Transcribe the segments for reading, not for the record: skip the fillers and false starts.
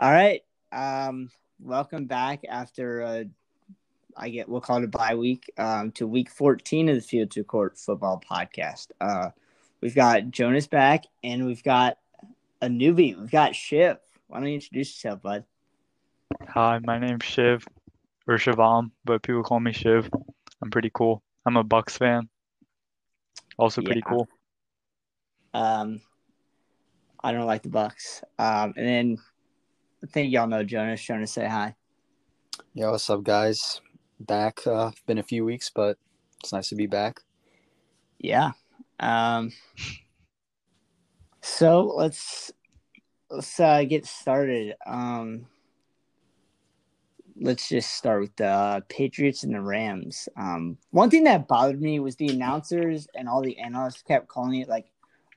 All right. Welcome back after we'll call it a bye week, to week 14 of the Field to Court Football Podcast. We've got Jonas back, and we've got a newbie. We've got Shiv. Why don't you introduce yourself, bud? Hi, my name's Shiv, or Shivam, but people call me Shiv. I'm pretty cool. I'm a Bucks fan. Also pretty cool. I don't like the Bucks. And then I think y'all know Jonas. Jonas, say hi. Yo, what's up, guys? Back. Been a few weeks, but it's nice to be back. Yeah. So let's get started. Let's just start with the Patriots and the Rams. One thing that bothered me was the announcers and all the analysts kept calling it like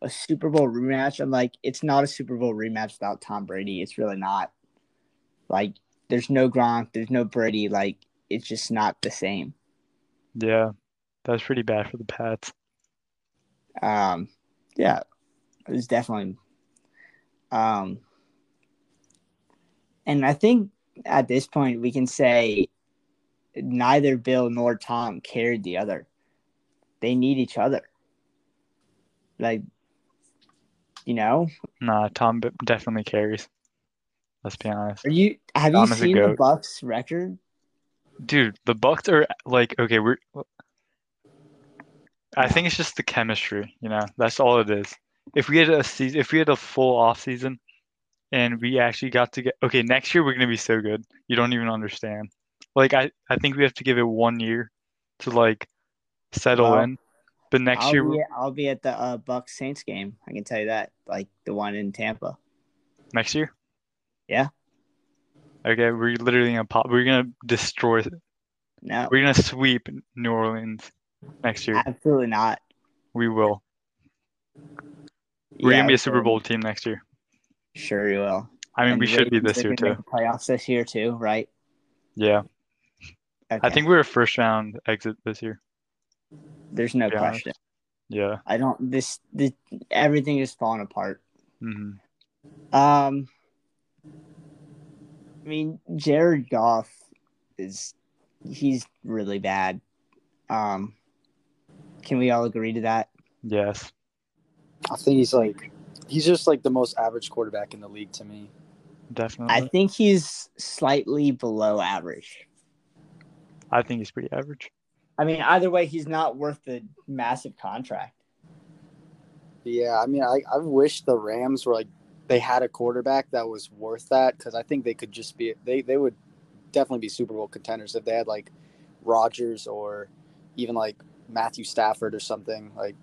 a Super Bowl rematch. I'm like, it's not a Super Bowl rematch without Tom Brady. It's really not. Like, there's no Gronk. There's no Brady. Like, it's just not the same. Yeah, that's pretty bad for the Pats. Yeah, it was definitely. And I think at this point we can say neither Bill nor Tom cared the other. They need each other. Like, you know? Nah, Tom definitely carries. Let's be honest. Have you seen the Bucks record? Dude, the Bucks are like, okay, I think it's just the chemistry, you know. That's all it is. If we had a full off season, and we actually got to next year we're gonna be so good. You don't even understand. Like I think we have to give it 1 year to like settle in. But I'll be at the Bucks Saints game. I can tell you that, like the one in Tampa. Next year? Yeah. Okay, we're literally gonna pop. We're gonna destroy. No. We're gonna sweep New Orleans next year. Absolutely not. We will. We're gonna be a Super Bowl team next year. Sure you will. I mean, we should be this year too. Playoffs this year too, right? Yeah. Okay. I think we were first round exit this year. There's no question. Yeah. I don't. This everything is falling apart. Mm-hmm. I mean, Jared Goff he's really bad. Can we all agree to that? Yes. I think he's just like the most average quarterback in the league to me. Definitely. I think he's slightly below average. I think he's pretty average. I mean, either way, he's not worth the massive contract. Yeah, I mean, I wish the Rams were like they had a quarterback that was worth that, because I think they could just be they would definitely be Super Bowl contenders if they had like Rodgers or even like Matthew Stafford or something. Like,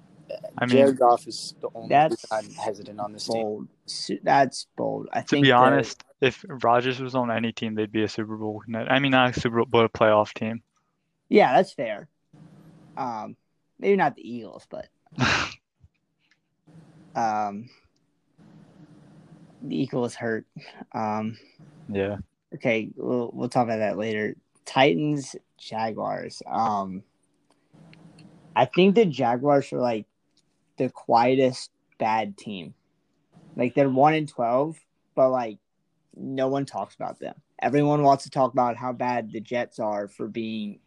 I mean, Jared Goff is the only reason I'm hesitant on this team. That's bold. I think, to be honest, if Rodgers was on any team, they'd be a Super Bowl. I mean, not a Super Bowl, but a playoff team. Yeah, that's fair. Maybe not the Eagles, but the Eagles hurt. Yeah. Okay, we'll talk about that later. Titans, Jaguars. I think the Jaguars are like the quietest bad team. Like they're 1-12, but like no one talks about them. Everyone wants to talk about how bad the Jets are for being,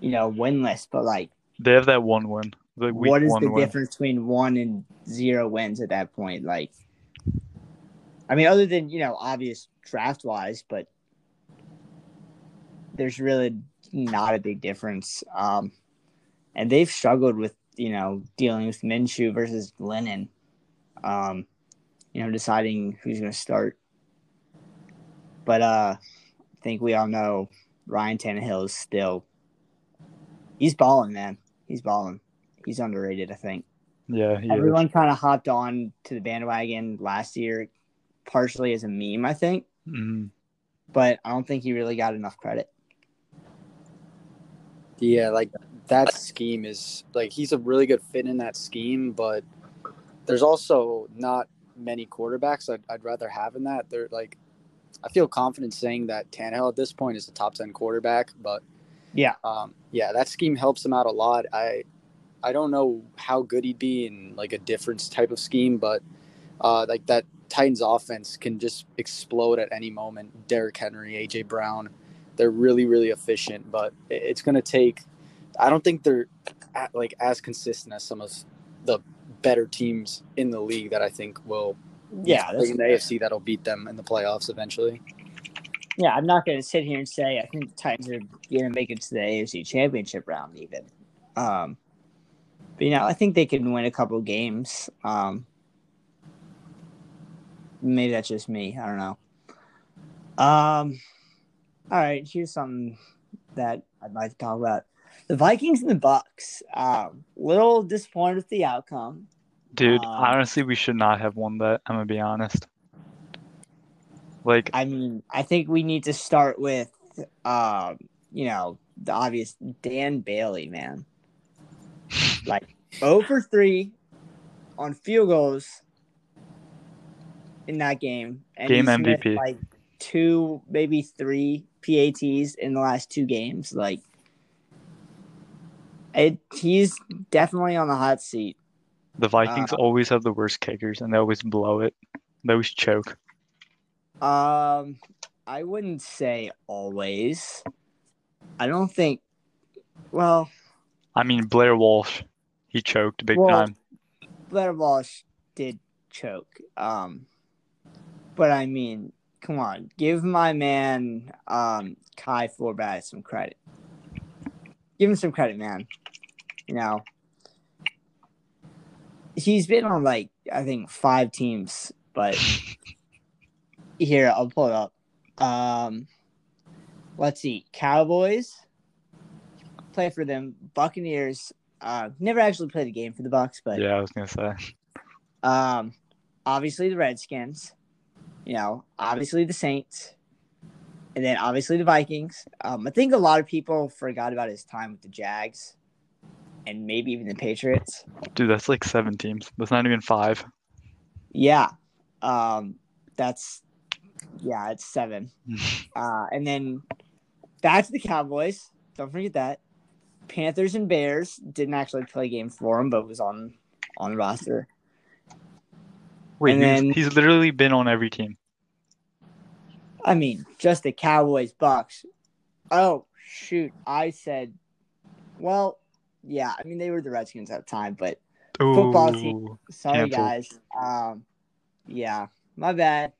you know, winless, but like they have that one win. What is the difference between 1 and 0 wins at that point? Like, I mean, other than, you know, obvious draft wise, but there's really not a big difference. And they've struggled with, you know, dealing with Minshew versus Lennon, you know, deciding who's going to start. But I think we all know Ryan Tannehill is still – he's balling, man. He's balling. He's underrated, I think. Yeah, everyone kind of hopped on to the bandwagon last year, partially as a meme, I think. Mm-hmm. But I don't think he really got enough credit. Yeah, like – that scheme is like he's a really good fit in that scheme, but there's also not many quarterbacks I'd rather have in that. They're like, I feel confident saying that Tannehill at this point is the top 10 quarterback, but that scheme helps him out a lot. I don't know how good he'd be in like a different type of scheme, but like that Titans offense can just explode at any moment. Derrick Henry, A.J. Brown, they're really, really efficient, but it's going to take – I don't think they're like as consistent as some of the better teams in the league that I think will – in the AFC that'll beat them in the playoffs eventually. Yeah, I'm not going to sit here and say I think the Titans are going to make it to the AFC Championship round even. But, you know, I think they can win a couple games. Maybe that's just me. I don't know. All right, here's something that I'd like to talk about. The Vikings and the Bucks. Little disappointed with the outcome. Dude, honestly, we should not have won that. I'm going to be honest. Like, I mean, I think we need to start with, you know, the obvious Dan Bailey, man. Like, 0 for 3 on field goals in that game. And game MVP. Like, 2, maybe 3 PATs in the last 2 games. Like, he's definitely on the hot seat. The Vikings always have the worst kickers, and they always blow it. They always choke. I wouldn't say always. I don't think. Well, I mean, Blair Walsh, he choked big time. Blair Walsh did choke. But I mean, come on, give my man Kai Forbath some credit. Give him some credit, man. You know, he's been on like I think 5 teams, but. Here, I'll pull it up. Let's see. Cowboys. Play for them. Buccaneers. Never actually played a game for the Bucs, but yeah, I was gonna say. Obviously the Redskins. You know, obviously the Saints, and then obviously the Vikings. I think a lot of people forgot about his time with the Jags, and maybe even the Patriots. Dude, that's like 7 teams. That's not even 5. Yeah. Yeah, it's 7. And then back to the Cowboys. Don't forget that. Panthers and Bears didn't actually play games for him, but was on the roster. Wait, and then, he's literally been on every team. I mean, just the Cowboys, Bucks. Oh, shoot. I said, well, yeah. I mean, they were the Redskins at the time, but football team. Sorry, guys. Yeah, my bad.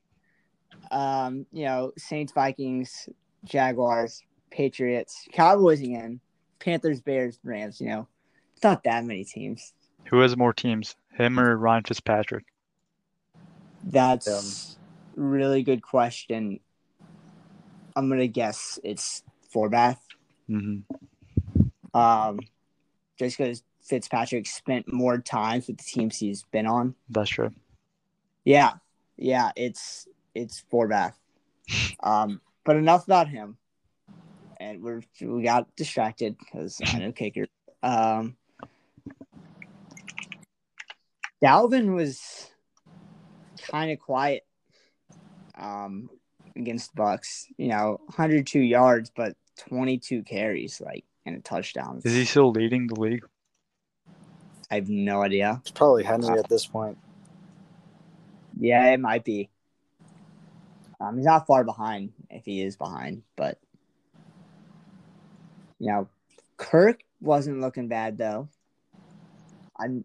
You know, Saints, Vikings, Jaguars, Patriots, Cowboys again, Panthers, Bears, Rams, you know. It's not that many teams. Who has more teams, him or Ryan Fitzpatrick? That's a really good question. I'm going to guess it's Forbath. Mm-hmm. Just because Fitzpatrick spent more time with the teams he's been on. That's true. Yeah. Yeah, it's Forbath. But enough about him. And we got distracted because I know kicker. Dalvin was kind of quiet against the Bucs. You know, 102 yards, but 22 carries, like, and a touchdown. Is he still leading the league? I have no idea. It's probably Henry at this point. Yeah, it might be. He's not far behind, if he is behind, but, you know, Kirk wasn't looking bad, though. I mean,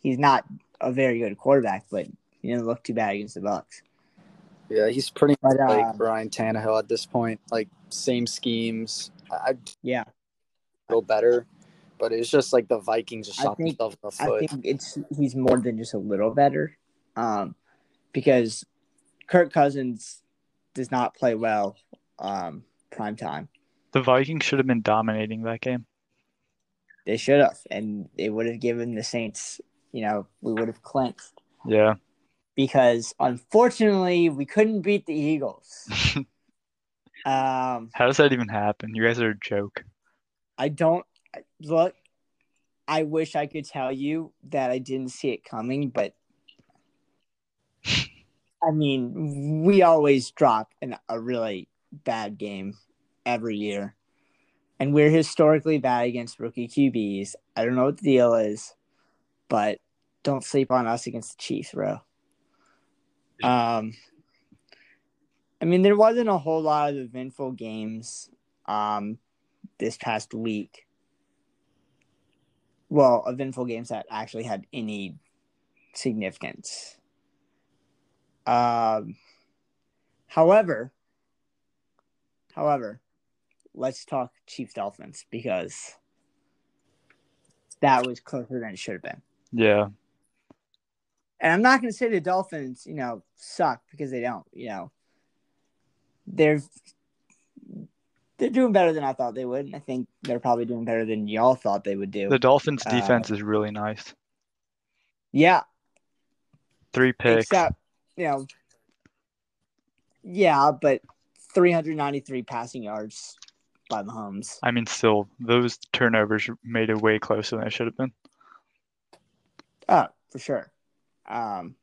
he's not a very good quarterback, but he didn't look too bad against the Bucs. Yeah, he's pretty much like Ryan Tannehill at this point, like, same schemes. Yeah. A little better, but it's just like the Vikings just shot themselves in the foot. I think he's more than just a little better, because – Kirk Cousins does not play well prime time. The Vikings should have been dominating that game. They should have, and they would have given the Saints, you know, we would have clinched. Yeah. Because, unfortunately, we couldn't beat the Eagles. How does that even happen? You guys are a joke. Look, I wish I could tell you that I didn't see it coming, but I mean, we always drop a really bad game every year. And we're historically bad against rookie QBs. I don't know what the deal is, but don't sleep on us against the Chiefs, bro. I mean, there wasn't a whole lot of eventful games this past week. Well, eventful games that actually had any significance. However, let's talk Chiefs Dolphins, because that was closer than it should have been. Yeah. And I'm not going to say the Dolphins, suck, because they don't, They're doing better than I thought they would, and I think they're probably doing better than y'all thought they would do. The Dolphins' defense is really nice. Yeah. 3 picks. Except, but 393 passing yards by Mahomes. I mean, still, those turnovers made it way closer than it should have been. Oh, for sure. Mahomes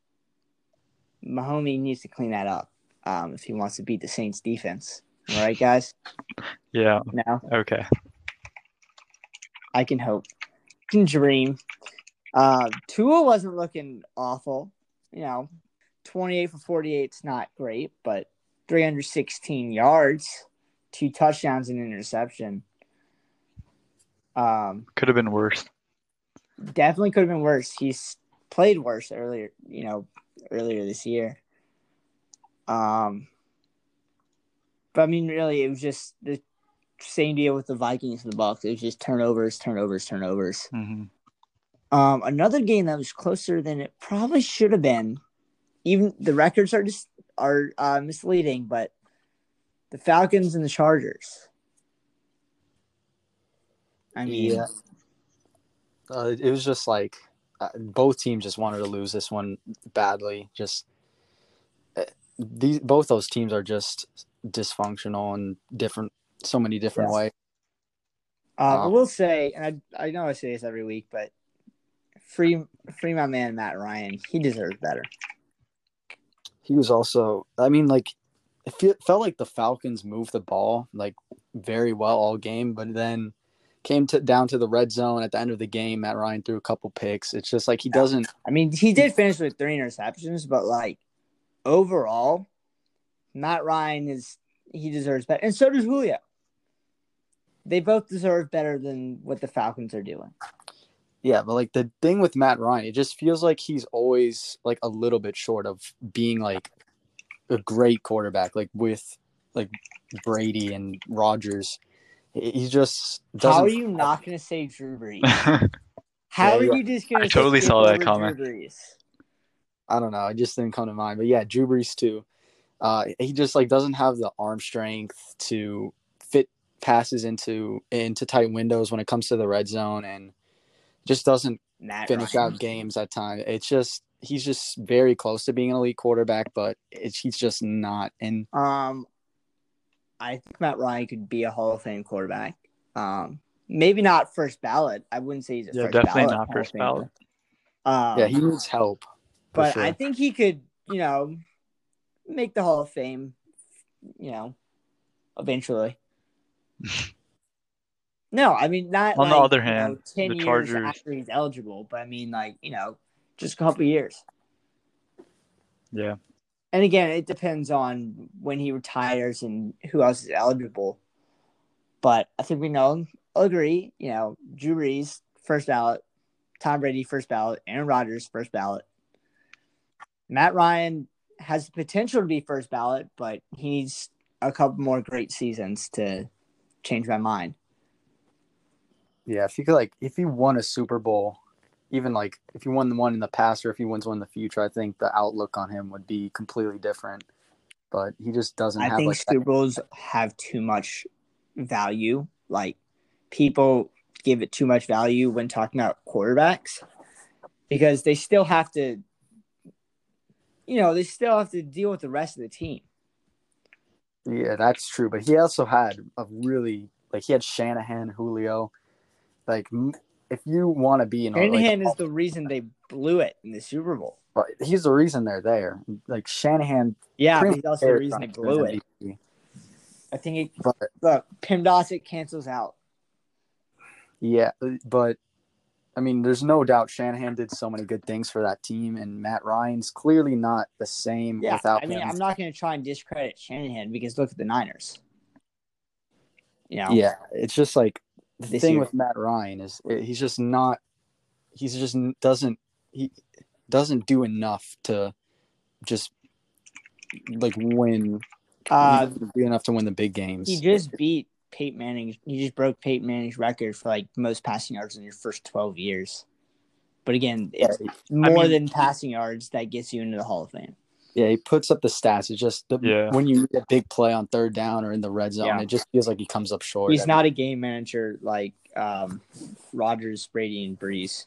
needs to clean that up if he wants to beat the Saints' defense. All right, guys? Yeah. No? Okay. I can hope. I can dream. Tua wasn't looking awful. 28 for 48 is not great, but 316 yards, 2 touchdowns and interception. Could have been worse. Definitely could have been worse. He's played worse earlier this year. But, I mean, really, it was just the same deal with the Vikings and the Bucs. It was just turnovers. Mm-hmm. Another game that was closer than it probably should have been. Even the records are misleading, but the Falcons and the Chargers. I mean, yeah. It was just like both teams just wanted to lose this one badly. Just both those teams are just dysfunctional in so many different ways. I will say, and I know I say this every week, but free my man Matt Ryan. He deserves better. He was also, I mean, like, it felt like the Falcons moved the ball like very well all game, but then came down to the red zone at the end of the game. Matt Ryan threw a couple picks. It's just like he doesn't. I mean, he did finish with 3 interceptions, but like overall, Matt Ryan he deserves better, and so does Julio. They both deserve better than what the Falcons are doing. Yeah, but like the thing with Matt Ryan, it just feels like he's always like a little bit short of being like a great quarterback. Like with like Brady and Rodgers, he just doesn't. How are you not going to say Drew Brees? How are you just going to? I totally saw that comment. Drew Brees? I don't know. It just didn't come to mind. But yeah, Drew Brees too. He just like doesn't have the arm strength to fit passes into tight windows when it comes to the red zone, and just doesn't finish out games at times. It's just he's just very close to being an elite quarterback, but he's just not. And I think Matt Ryan could be a Hall of Fame quarterback. Maybe not first ballot. I wouldn't say he's definitely not first ballot. He needs help, but sure. I think he could, make the Hall of Fame, eventually. No, I mean, not on the other hand, 10 the years Chargers after he's eligible, but I mean, like, just a couple years. Yeah. And again, it depends on when he retires and who else is eligible. But I think we know, agree, Drew Brees, first ballot, Tom Brady, first ballot, Aaron Rodgers, first ballot. Matt Ryan has the potential to be first ballot, but he needs a couple more great seasons to change my mind. Yeah, if you could, like, if you won a Super Bowl, even like if you won the one in the past or if he wins one in the future, I think the outlook on him would be completely different. But he just doesn't. I think Super Bowls have too much value. Like, people give it too much value when talking about quarterbacks because they still have to. They still have to deal with the rest of the team. Yeah, that's true. But he also had he had Shanahan, Julio. Like, if you want to be in Shanahan is the reason they blew it in the Super Bowl. But he's the reason they're there. Like, Shanahan. Yeah, but he's also the reason they blew it. I think Pim Dossett cancels out. Yeah, but I mean, there's no doubt Shanahan did so many good things for that team, and Matt Ryan's clearly not the same without him. I mean, I'm not going to try and discredit Shanahan because look at the Niners. You know? Yeah, it's just like the thing with Matt Ryan is he's just not – he's just doesn't – he doesn't do enough to just, like, win – do enough to win the big games. He just beat – Peyton Manning, you just broke Peyton Manning's record for like most passing yards in your first 12 years. But again, it's more than passing yards that gets you into the Hall of Fame. Yeah, he puts up the stats. It's just when you get a big play on third down or in the red zone, it just feels like he comes up short. He's not a game manager like Rodgers, Brady, and Brees.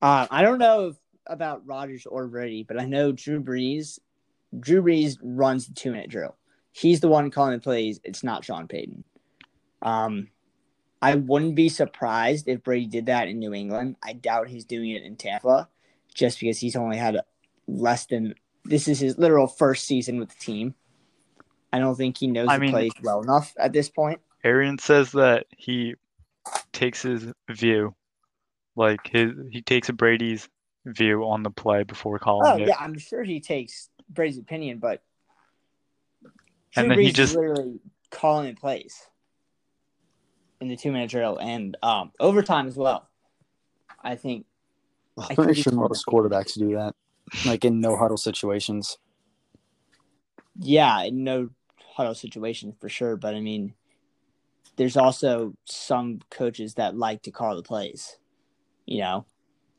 I don't know about Rodgers or Brady, but I know Drew Brees runs the 2-minute drill. He's the one calling the plays. It's not Sean Payton. I wouldn't be surprised if Brady did that in New England. I doubt he's doing it in Tampa just because he's only had less than – this is his literal first season with the team. I don't think he knows the plays well enough at this point. Arian says that he takes his view. Like he takes a Brady's view on the play before calling it. Oh, yeah, I'm sure he takes Brady's opinion, but – Drew and then Brees he just literally calling plays in the 2-minute drill and overtime as well. I'm pretty sure most quarterbacks do that, like in no huddle situations. Yeah, in no huddle situations for sure. But I mean, there's also some coaches that like to call the plays. You know,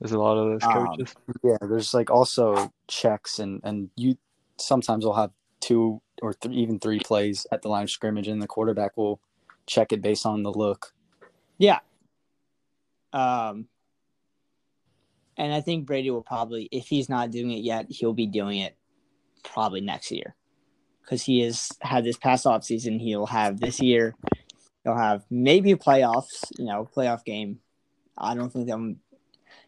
there's a lot of those coaches. Yeah, there's like also checks and you sometimes will have two. Or even three plays at the line of scrimmage, and the quarterback will check it based on the look. Yeah. And I think Brady will probably, if he's not doing it yet, he'll be doing it probably next year because he has had this past offseason. He'll have this year. He'll have maybe playoffs, playoff game. I don't think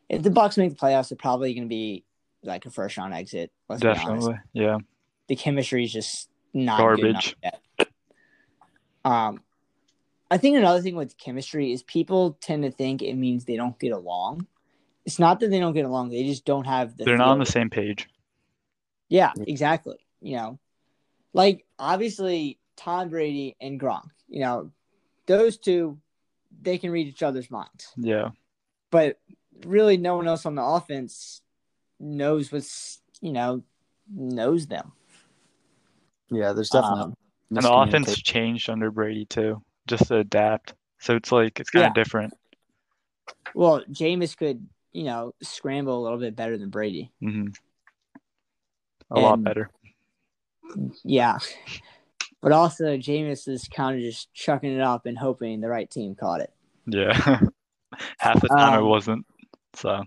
if the Bucs make the playoffs, they're probably going to be like a first-round exit. Let's definitely, be honest. Yeah. The chemistry is just not garbage. Good enough yet. I think another thing with chemistry is people tend to think it means they don't get along. It's not that they don't get along; they just don't have. They're not on the same page. Yeah, exactly. Like obviously Tom Brady and Gronk. Those two, they can read each other's minds. Yeah, but really, no one else on the offense knows knows them. Yeah, there's definitely and the offense changed under Brady too, just to adapt. So it's like it's kind of different. Well, Jameis could, scramble a little bit better than Brady. Mm-hmm. A lot better. Yeah, but also Jameis is kind of just chucking it up and hoping the right team caught it. Yeah, half the time it wasn't. So.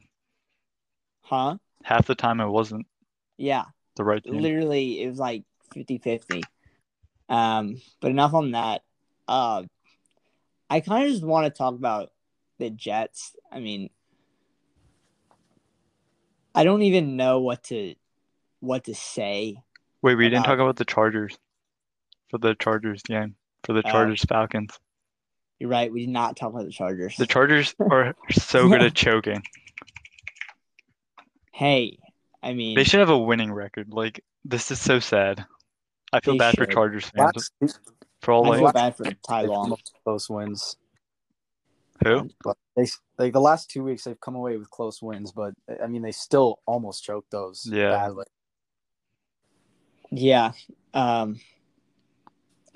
Huh? Half the time it wasn't. Yeah. The right team. Literally, it was like. 50-50. But enough on that. I kind of just want to talk about the Jets. I mean, I don't even know what to say. Wait, we didn't talk about the Chargers Chargers Falcons. You're right. We did not talk about the Chargers. The Chargers are so good at choking. Hey, I mean, they should have a winning record. Like, this is so sad. I feel bad for Chargers fans. I feel bad for Ty Long. Close wins. Who? Like the last 2 weeks, they've come away with close wins, but I mean, they still almost choked those. Yeah. Badly. Yeah. I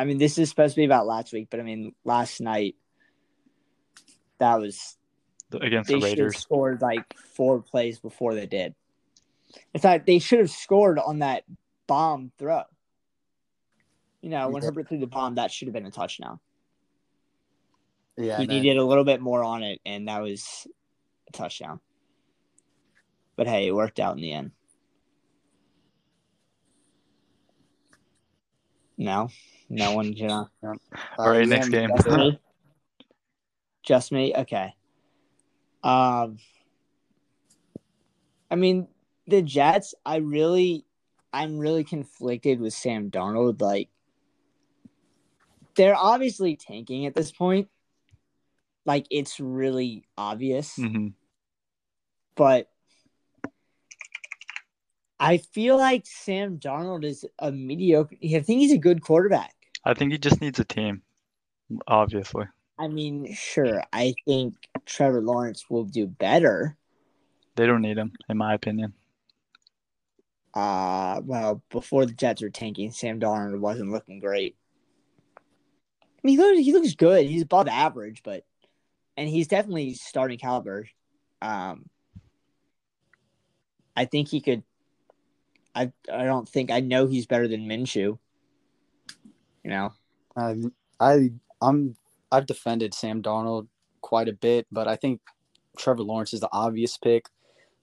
mean, this is supposed to be about last week, but I mean, last night that was against the Raiders. They scored like 4 plays before they did. In fact, they should have scored on that bomb throw. When Herbert threw the bomb, that should have been a touchdown. Yeah, he needed a little bit more on it, and that was a touchdown. But, hey, it worked out in the end. No one can. All right, next game. Just me? Okay. I mean, the Jets, I'm really conflicted with Sam Darnold. Like, they're obviously tanking at this point. Like, it's really obvious. Mm-hmm. But I feel like Sam Darnold is a mediocre. I think he's a good quarterback. I think he just needs a team, obviously. I mean, sure, I think Trevor Lawrence will do better. They don't need him, in my opinion. Well, before the Jets were tanking, Sam Darnold wasn't looking great. I mean, he looks good. He's above average, and he's definitely starting caliber. I think he could. I know he's better than Minshew. You know, I've defended Sam Darnold quite a bit, but I think Trevor Lawrence is the obvious pick.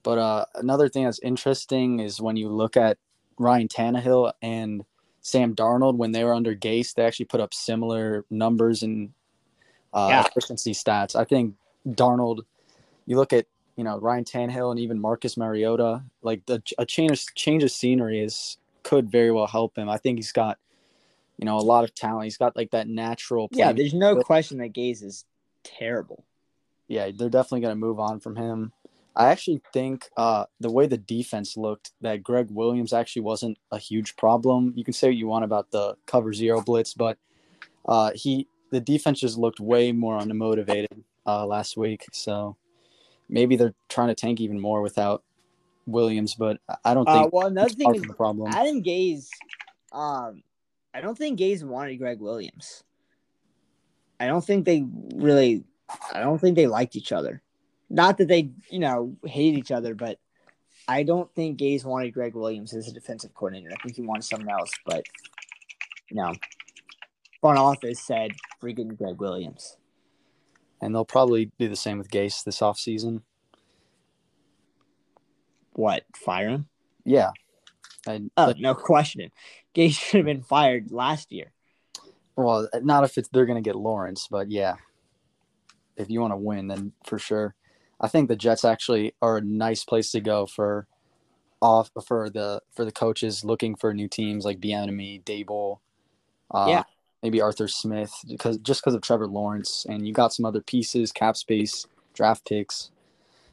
But another thing that's interesting is when you look at Ryan Tannehill and Sam Darnold, when they were under Gase, they actually put up similar numbers and efficiency stats. I think Darnold, you look at, you know, Ryan Tannehill and even Marcus Mariota, like a change of scenery could very well help him. I think he's got, you know, a lot of talent. He's got like that natural play. Yeah, there's no question that Gase is terrible. Yeah, they're definitely going to move on from him. I actually think the way the defense looked, that Greg Williams actually wasn't a huge problem. You can say what you want about the cover zero blitz, but the defense just looked way more unmotivated last week. So maybe they're trying to tank even more without Williams, but I don't think another thing is the problem. Adam Gase, I don't think Gase wanted Greg Williams. I don't think they liked each other. Not that they, you know, hate each other, but I don't think Gase wanted Greg Williams as a defensive coordinator. I think he wanted someone else, but, you know, front office said freaking Greg Williams. And they'll probably do the same with Gase this offseason. What, fire him? Yeah. No question. Gase should have been fired last year. Well, not if they're going to get Lawrence, but yeah. If you want to win, then for sure. I think the Jets actually are a nice place to go for the coaches looking for new teams like Bieniemy, Daboll, maybe Arthur Smith, because of Trevor Lawrence, and you got some other pieces, cap space, draft picks.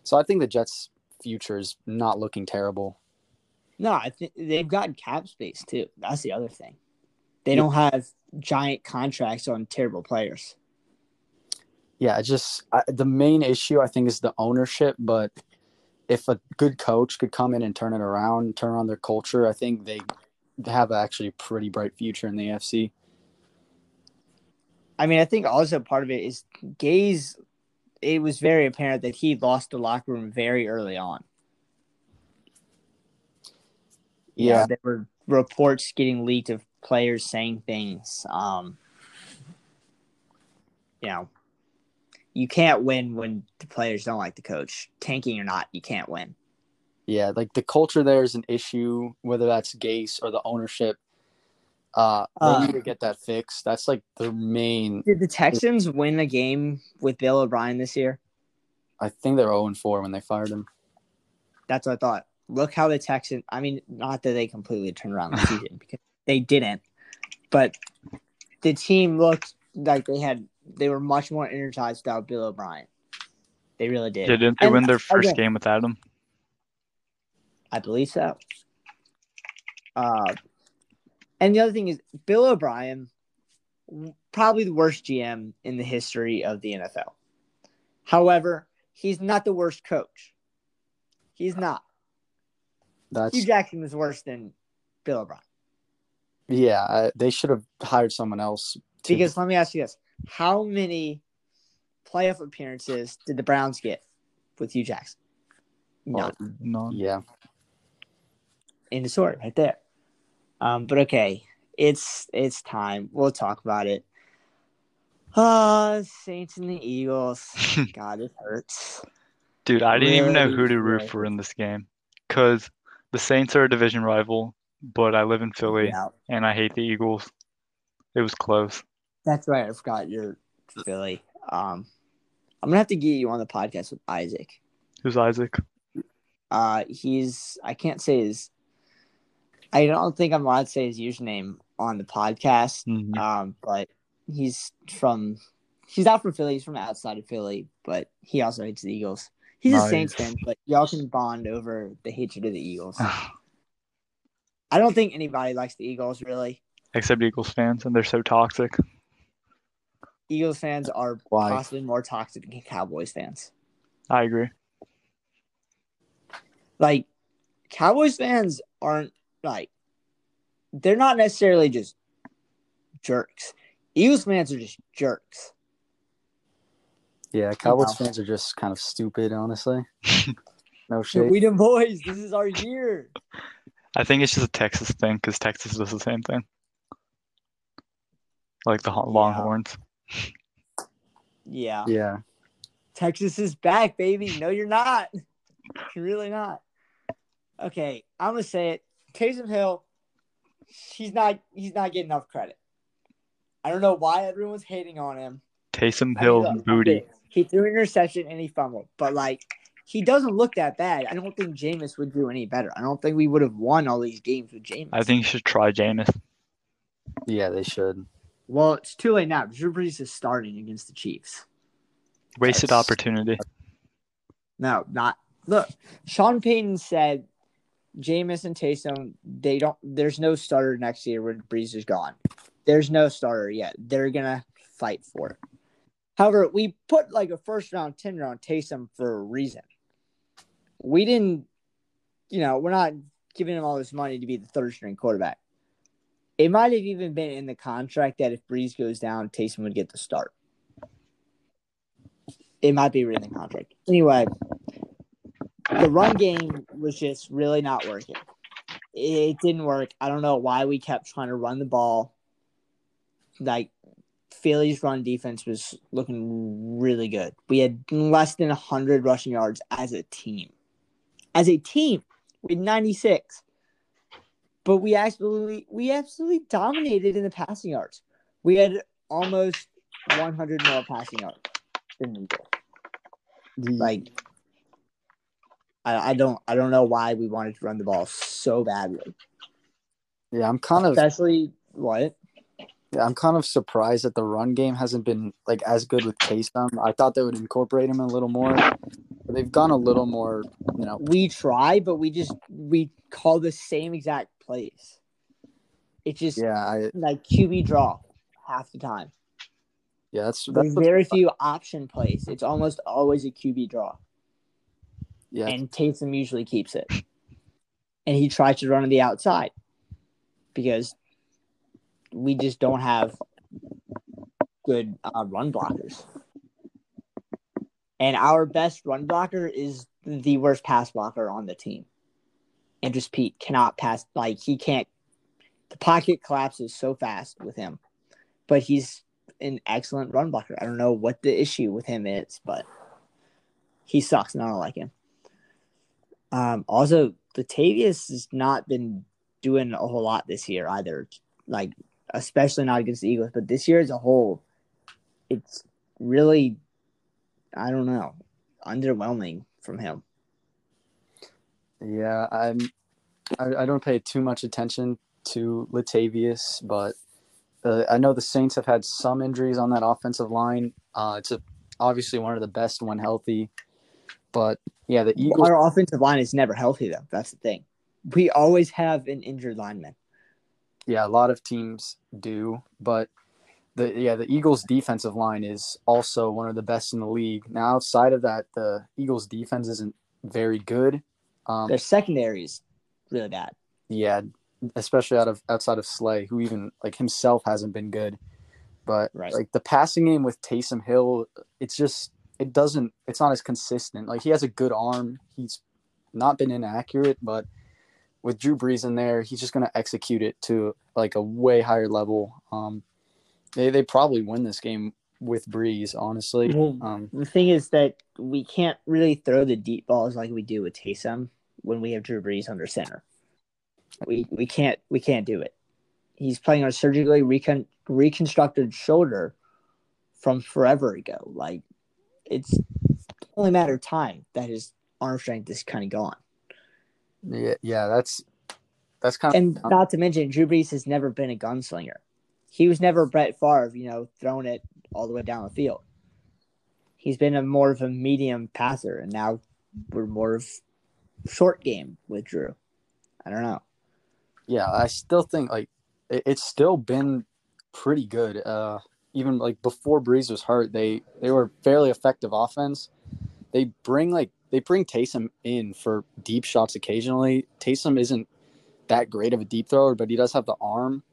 So I think the Jets' future is not looking terrible. No, I think they've got cap space too. That's the other thing; they don't have giant contracts on terrible players. Yeah, the main issue I think is the ownership, but if a good coach could come in and turn it around, turn around their culture, I think they have actually a pretty bright future in the AFC. I mean, I think also part of it is Gase, it was very apparent that he lost the locker room very early on. Yeah. There were reports getting leaked of players saying things, you know. You can't win when the players don't like the coach. Tanking or not, you can't win. Yeah, like the culture there is an issue, whether that's Gase or the ownership. They need to get that fixed. That's like their main. Did the Texans win a game with Bill O'Brien this year? I think they're 0-4 when they fired him. That's what I thought. Look how the Texans – I mean, not that they completely turned around the season because they didn't. But the team looked like they were much more energized without Bill O'Brien. They really did. Didn't they win their first game without him? I believe so. And the other thing is Bill O'Brien, probably the worst GM in the history of the NFL. However, he's not the worst coach. He's not. Hugh Jackson was worse than Bill O'Brien. Yeah, they should have hired someone else. Because let me ask you this. How many playoff appearances did the Browns get with Hugh Jackson? None. Yeah. End of story right there. But okay, it's time. We'll talk about it. Saints and the Eagles. God, it hurts. Dude, I didn't even know who to root for in this game because the Saints are a division rival, but I live in Philly and I hate the Eagles. It was close. That's right. I forgot you're Philly. I'm gonna have to get you on the podcast with Isaac. Who's Isaac? I can't say his. I don't think I'm allowed to say his username on the podcast. Mm-hmm. But he's from He's not from Philly. He's from outside of Philly, but he also hates the Eagles. He's a Saints fan, but y'all can bond over the hatred of the Eagles. I don't think anybody likes the Eagles, really. Except Eagles fans, and they're so toxic. Eagles fans are possibly more toxic than Cowboys fans. I agree. Like, Cowboys fans aren't, like, they're not necessarily just jerks. Eagles fans are just jerks. Yeah, Cowboys fans are just kind of stupid, honestly. No shit. We the boys. This is our year. I think it's just a Texas thing because Texas does the same thing. Like the Longhorns. Yeah. Yeah. Texas is back, baby. No, you're not. You're really not. Okay, I'm going to say it. Taysom Hill, he's not getting enough credit. I don't know why everyone's hating on him. Taysom Hill booty. He threw an interception and he fumbled. But, like, he doesn't look that bad. I don't think Jameis would do any better. I don't think we would have won all these games with Jameis. I think you should try Jameis. Yeah, they should. Well, it's too late now. Drew Brees is starting against the Chiefs. Wasted opportunity. No, not. Look, Sean Payton said Jameis and Taysom, there's no starter next year when Brees is gone. There's no starter yet. They're going to fight for it. However, we put like a first-round tender on Taysom for a reason. We didn't, we're not giving him all this money to be the third-string quarterback. It might have even been in the contract that if Brees goes down, Taysom would get the start. It might be written in the contract. Anyway, the run game was just really not working. It didn't work. I don't know why we kept trying to run the ball. Like, Philly's run defense was looking really good. We had less than 100 rushing yards as a team. As a team, we had 96. But we absolutely dominated in the passing yards. We had almost 100 more passing yards than we did. Like, I don't know why we wanted to run the ball so badly. Yeah, I'm kind of especially what. Yeah, I'm kind of surprised that the run game hasn't been like as good with Taysom. I thought they would incorporate him a little more. But they've gone a little more, We try, but we call the same exact plays. It's just like QB draw half the time. Yeah, that's very few option plays. It's almost always a QB draw. Yeah, and Taysom usually keeps it, and he tries to run on the outside because. We just don't have good run blockers. And our best run blocker is the worst pass blocker on the team. Andrews Pete cannot pass. Like, he can't. The pocket collapses so fast with him. But he's an excellent run blocker. I don't know what the issue with him is, but he sucks, and I don't like him. Also, Latavius has not been doing a whole lot this year either. Like, especially not against the Eagles, but this year as a whole, it's really, I don't know, underwhelming from him. Yeah, I don't pay too much attention to Latavius, but I know the Saints have had some injuries on that offensive line. It's obviously one of the best when healthy, but yeah, the Eagles. Our offensive line is never healthy, though. That's the thing. We always have an injured lineman. Yeah, a lot of teams do, but the Eagles' defensive line is also one of the best in the league. Now, outside of that, the Eagles' defense isn't very good. Their secondary is really bad. Yeah, especially outside of Slay, who even like himself hasn't been good. But like the passing game with Taysom Hill, it's not as consistent. Like, he has a good arm. He's not been inaccurate, but. With Drew Brees in there, he's just going to execute it to like a way higher level. They probably win this game with Brees, honestly. Well, the thing is that we can't really throw the deep balls like we do with Taysom when we have Drew Brees under center. We can't do it. He's playing on a surgically reconstructed shoulder from forever ago. Like, it's only a matter of time that his arm strength is kind of gone. Yeah, that's kind of... And not to mention, Drew Brees has never been a gunslinger. He was never Brett Favre, throwing it all the way down the field. He's been a more of a medium passer, and now we're more of short game with Drew. I don't know. Yeah, I still think like it's still been pretty good. Even like before Brees was hurt, they were fairly effective offense. They bring Taysom in for deep shots occasionally. Taysom isn't that great of a deep thrower, but he does have the arm.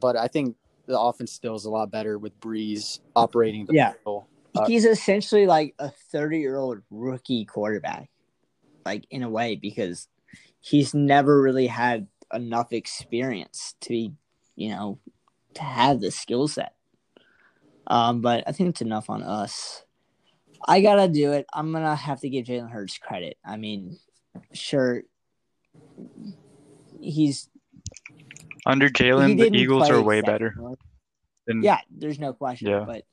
But I think the offense still is a lot better with Brees operating the middle. He's essentially like a 30-year-old rookie quarterback, like in a way, because he's never really had enough experience to be, to have the skill set. But I think it's enough on us. I gotta do it. I'm gonna have to give Jalen Hurts credit. I mean, sure, he's under Jalen. The Eagles are way better. Yeah, there's no question. Yeah. But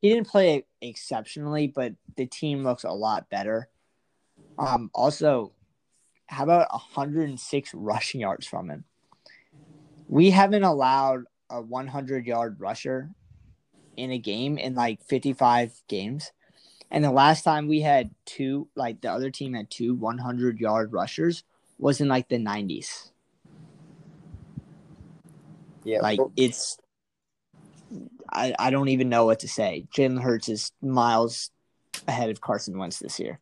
he didn't play exceptionally, but the team looks a lot better. Also, how about 106 rushing yards from him? We haven't allowed a 100-yard rusher in a game in like 55 games. And the last time we had two, like the other team had two 100-yard rushers, was in like the 90s. Yeah, like it's – I don't even know what to say. Jalen Hurts is miles ahead of Carson Wentz this year.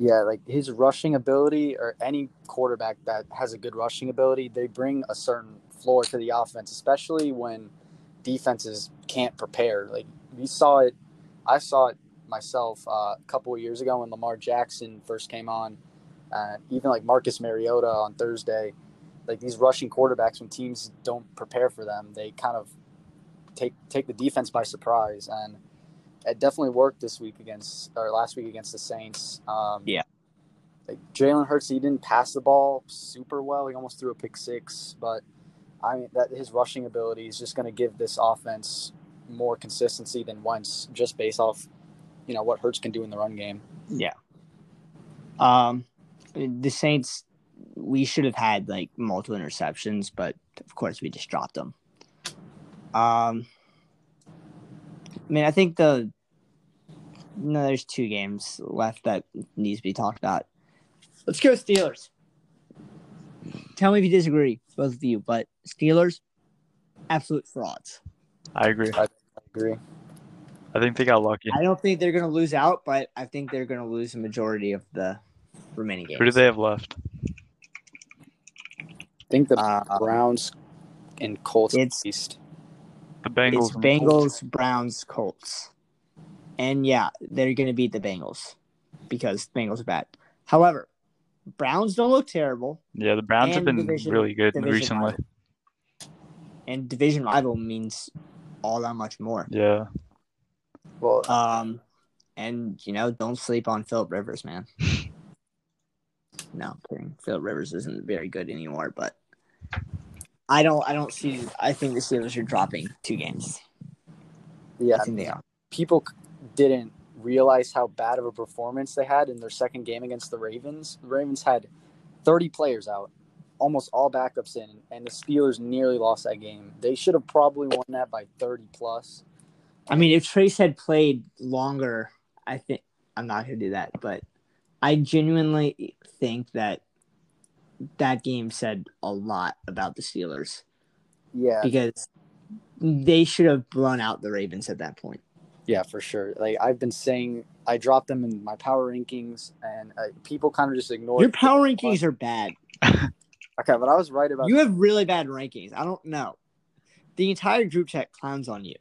Yeah, like his rushing ability, or any quarterback that has a good rushing ability, they bring a certain floor to the offense, especially when defenses can't prepare. Like we saw it – I saw it myself a couple of years ago when Lamar Jackson first came on, even like Marcus Mariota on Thursday. Like these rushing quarterbacks, when teams don't prepare for them, they kind of take the defense by surprise, and it definitely worked last week against the Saints. Like Jalen Hurts, he didn't pass the ball super well. He almost threw a pick six, but I mean that his rushing ability is just going to give this offense more consistency than Wentz, just based off what Hurts can do in the run game. Yeah. The Saints, we should have had like multiple interceptions, but of course we just dropped them. I mean, I think there's two games left that needs to be talked about. Let's go Steelers. Tell me if you disagree, both of you, but Steelers, absolute frauds. I agree. I think they got lucky. I don't think they're going to lose out, but I think they're going to lose the majority of the remaining games. Who do they have left? I think the Browns and Colts. The Bengals. It's Bengals, Browns, Colts. And, yeah, they're going to beat the Bengals because the Bengals are bad. However, Browns don't look terrible. Yeah, the Browns have been really good recently. Rival. And division rival means all that much more. Yeah. Well, and don't sleep on Phillip Rivers, man. No, I'm kidding. Phillip Rivers isn't very good anymore, but I think the Steelers are dropping two games. Yeah, I think they are. People didn't realize how bad of a performance they had in their second game against the Ravens. The Ravens had 30 players out, almost all backups in, and the Steelers nearly lost that game. They should have probably won that by 30+. I mean, if Trace had played longer, I think I'm not going to do that. But I genuinely think that game said a lot about the Steelers. Yeah. Because they should have blown out the Ravens at that point. Yeah, for sure. Like I've been saying, I dropped them in my power rankings, and people kind of just ignored. Your power rankings are bad. Okay, but I was right about you have really bad rankings. I don't know. The entire group chat clowns on you.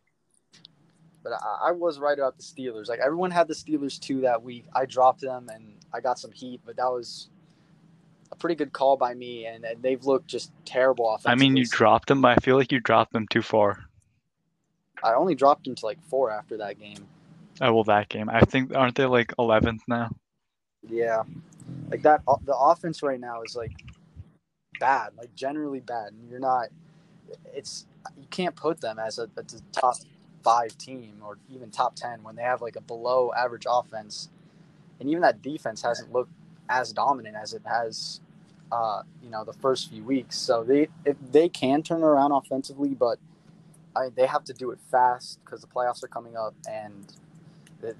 But I was right about the Steelers. Like everyone had the Steelers too that week. I dropped them and I got some heat, but that was a pretty good call by me. And they've looked just terrible offensively. I mean, you dropped them, but I feel like you dropped them too far. I only dropped them to like 4 after that game. Oh well, that game. I think aren't they like 11th now? Yeah, like that. The offense right now is like bad, like generally bad. And you can't put them as a top 5 team or even top 10 when they have like a below average offense, and even that defense hasn't looked as dominant as it has the first few weeks. So they can turn around offensively, but they have to do it fast because the playoffs are coming up, and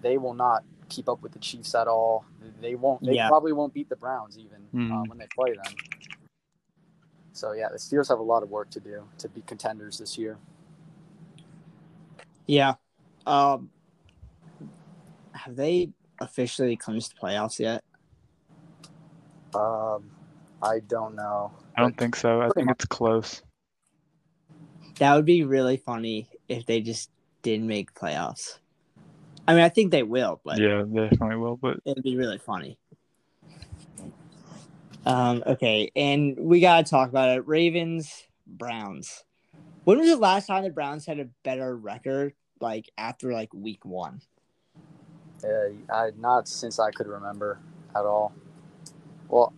they will not keep up with the Chiefs at all. They won't. They probably won't beat the Browns even when they play them. So, yeah, the Steelers have a lot of work to do to be contenders this year. Yeah. Have they officially clinched the playoffs yet? I don't know. I don't think so. I think it's close. That would be really funny if they just didn't make playoffs. I mean, I think they will, but yeah, they definitely will. But it'd be really funny. Okay, and we gotta talk about it. Ravens, Browns. When was the last time the Browns had a better record? Like after like week one. Not since I could remember at all. Well,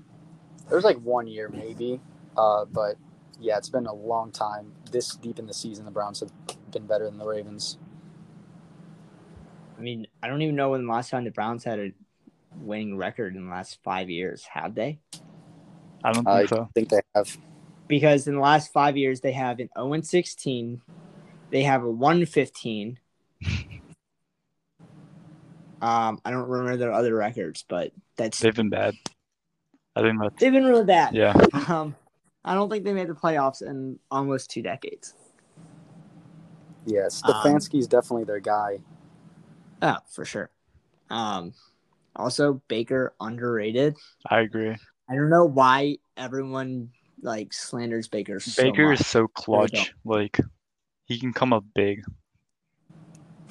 there was like 1 year maybe, but yeah, it's been a long time. This deep in the season, the Browns have been better than the Ravens. I mean, I don't even know when the last time the Browns had a winning record in the last 5 years. Have they? I don't think so. I think they have. Because in the last 5 years, they have an 0-16. They have a 1-15. I don't remember their other records, but that's... They've been bad. I think that's... They've been really bad. Yeah. I don't think they made the playoffs in almost 2 decades. Yes, Stefanski's definitely their guy. Oh, for sure. Also, Baker, underrated. I agree. I don't know why everyone... like slanders Baker. Baker is so clutch. Like he can come up big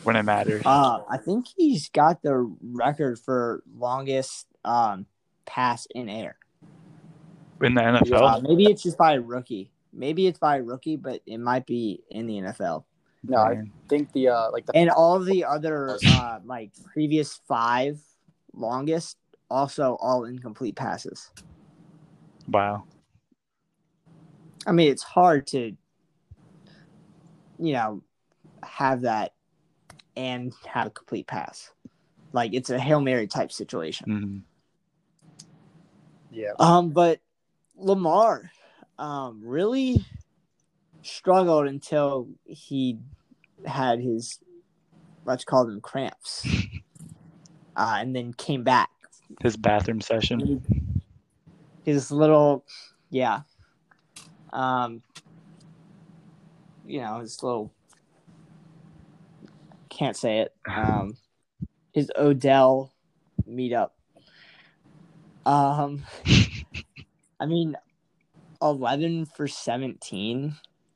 when it matters. I think he's got the record for longest pass in air in the NFL. Maybe it's just by a rookie. Maybe it's by a rookie, but it might be in the NFL. No, I think the and all the other like previous 5 longest also all incomplete passes. Wow. I mean, it's hard to, you know, have that and have a complete pass. Like, it's a Hail Mary type situation. Mm-hmm. Yeah. But Lamar really struggled until he had his, let's call them cramps, and then came back. His bathroom session. His little, yeah. You know, his little, can't say it, his Odell meetup. I mean, 11 for 17,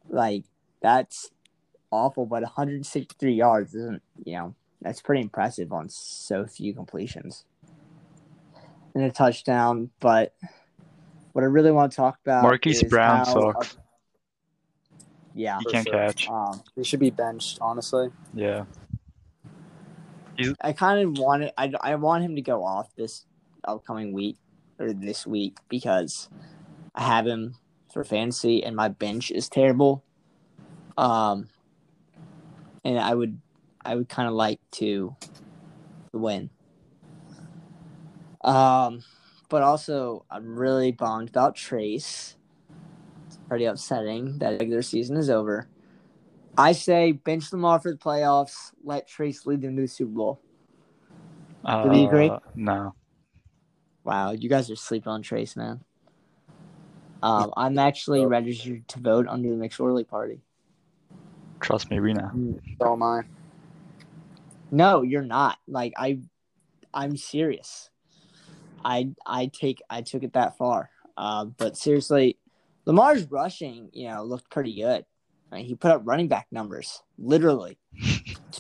like, that's awful, but 163 yards isn't, you know, that's pretty impressive on so few completions. And a touchdown, but... what I really want to talk about Marquise Brown sucks. Yeah. He can't catch. He should be benched, honestly. Yeah. I kind of want it. I want him to go off this upcoming week or this week because I have him for fantasy and my bench is terrible. And I would kind of like to win. But also, I'm really bummed about Trace. It's pretty upsetting that regular season is over. I say bench Lamar for the playoffs. Let Trace lead them to the Super Bowl. Do you agree? No. Wow, you guys are sleeping on Trace, man. I'm actually registered to vote under the McSorley party. Trust me, we know. So am I. No, you're not. Like I'm serious. I took it that far, but seriously, Lamar's rushing, you know, looked pretty good. I mean, he put up running back numbers, literally,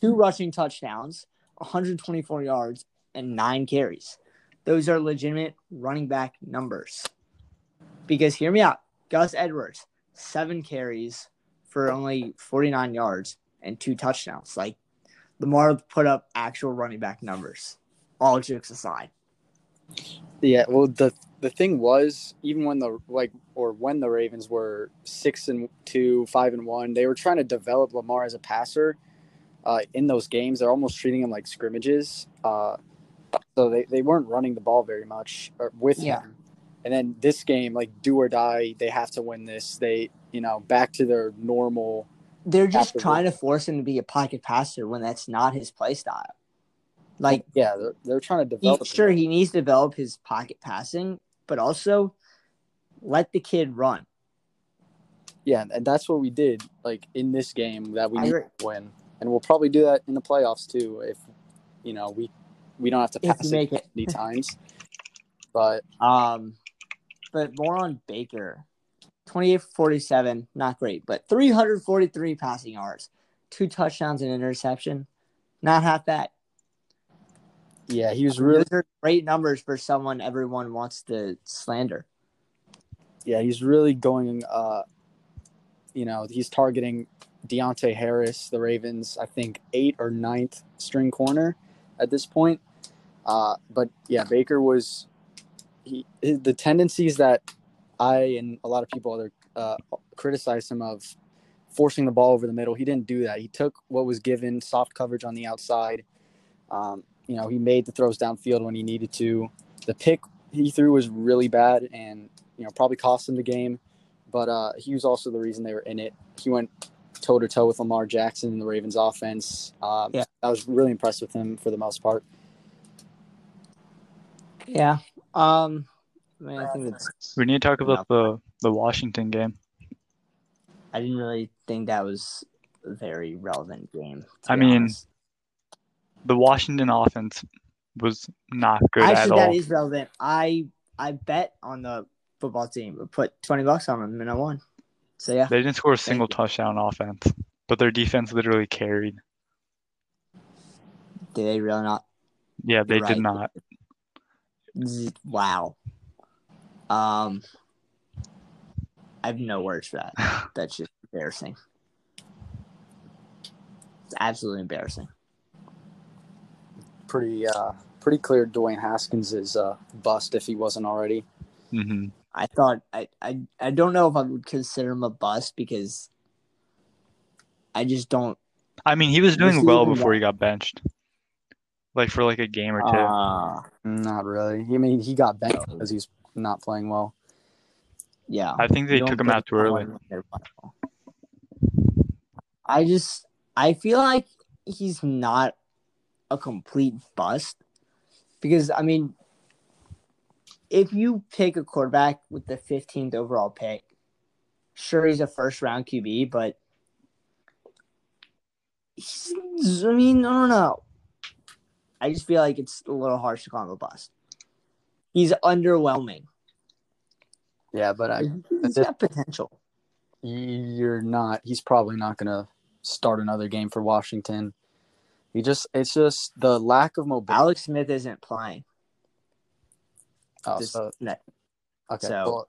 2 rushing touchdowns, 124 yards, and 9 carries. Those are legitimate running back numbers. Because hear me out, Gus Edwards, 7 carries for only 49 yards and 2 touchdowns. Like Lamar put up actual running back numbers. All jokes aside. Yeah, well, the thing was, even when the Ravens were 6-2, 5-1, they were trying to develop Lamar as a passer. In those games, they're almost treating him like scrimmages. So they weren't running the ball very much him. And then this game, like do or die, they have to win this. They, you know, back to their normal they're just trying to force him to be a pocket passer when that's not his play style. Like, yeah, they're trying to develop. Sure, he needs to develop his pocket passing, but also let the kid run. Yeah, and that's what we did, like, in this game that we need to win. And we'll probably do that in the playoffs, too, if, you know, we don't have to pass it many times. But more on Baker. 28-47, not great, but 343 passing yards, 2 touchdowns and interception. Not half bad. Yeah, he was really great numbers for someone everyone wants to slander. Yeah, he's really going you know, he's targeting Deontay Harris, the Ravens, I think 8th or 9th string corner at this point. But yeah, Baker was the tendencies that I and a lot of people criticized him of forcing the ball over the middle. He didn't do that. He took what was given, soft coverage on the outside. You know, he made the throws downfield when he needed to. The pick he threw was really bad and, you know, probably cost him the game. But he was also the reason they were in it. He went toe-to-toe with Lamar Jackson in the Ravens' offense. Yeah. I was really impressed with him for the most part. Yeah. I think we need to talk about the Washington game. I didn't really think that was a very relevant game. I mean, the Washington offense was not good at all. Actually, that is relevant. I bet on the football team, but put $20 on them and I won. So yeah, they didn't score a single touchdown offense, but their defense literally carried. Did they really not? Yeah, they did not. Wow. I have no words for that. That's just embarrassing. It's absolutely embarrassing. Pretty clear. Dwayne Haskins is a bust if he wasn't already. Mm-hmm. I thought I don't know if I would consider him a bust because I just don't. I mean, he was doing well before he got benched, like for like a game or two. Not really. I mean, he got benched because he's not playing well. Yeah, I think they took him out too early. I feel like he's not a complete bust because I mean. If you pick a quarterback with the 15th overall pick, sure, he's a first-round QB, but I don't know. I just feel like it's a little harsh to call him a bust. He's underwhelming. Yeah, but he's got potential. He's probably not going to start another game for Washington. It's just the lack of mobility. Alex Smith isn't playing. Oh, okay. So, well,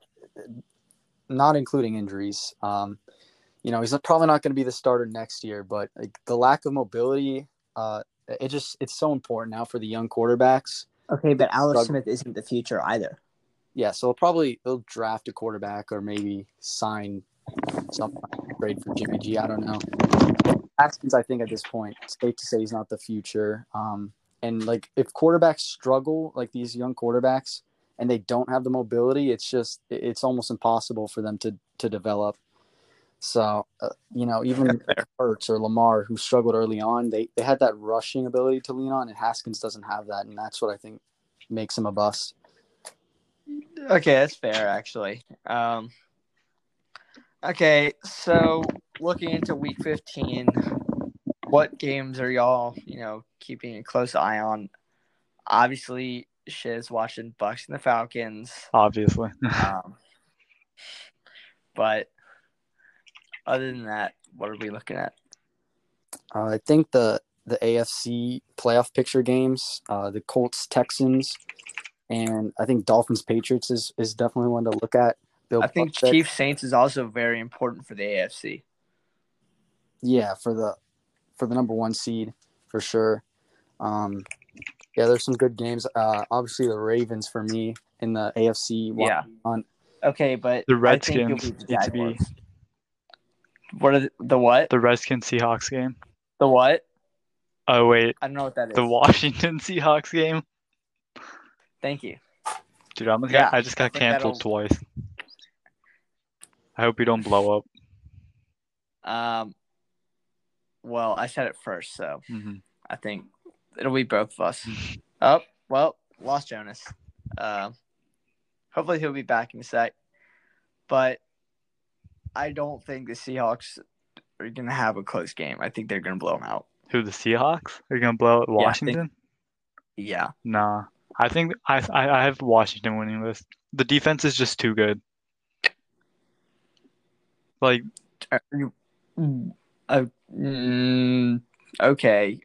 not including injuries, you know, he's probably not going to be the starter next year. But like, the lack of mobility, it's so important now for the young quarterbacks. Okay, but Alex Smith isn't the future either. Yeah, so they'll draft a quarterback or maybe sign some trade for Jimmy G. I don't know. Haskins, I think at this point, it's safe to say he's not the future. And like, if quarterbacks struggle, like these young quarterbacks. And they don't have the mobility, it's almost impossible for them to develop. So, you know, even Hurts or Lamar, who struggled early on, they had that rushing ability to lean on, and Haskins doesn't have that, and that's what I think makes him a bust. Okay, that's fair, actually. Okay, so looking into Week 15, what games are y'all, you know, keeping a close eye on? Obviously, Shiv's watching Bucks and the Falcons. Obviously. But other than that, what are we looking at? I think the AFC playoff picture games, the Colts-Texans, and I think Dolphins-Patriots is definitely one to look at. I think Chiefs-Saints is also very important for the AFC. Yeah, for the number one seed, for sure. Yeah, there's some good games. Obviously, the Ravens for me in the AFC. Yeah. Okay, but the Redskins need to be. What are the what? The Redskins Seahawks game. The what? Oh wait, I don't know what that is. The Washington Seahawks game. Thank you, dude. I just got canceled twice. I hope you don't blow up. Well, I said it first, so I think it'll be both of us. Oh, well, lost Jonas. Hopefully he'll be back in a sec. But I don't think the Seahawks are going to have a close game. I think they're going to blow them out. Who, the Seahawks? They're going to blow out Washington? Yeah. Nah. I think I have Washington winning this. The defense is just too good. Like, okay.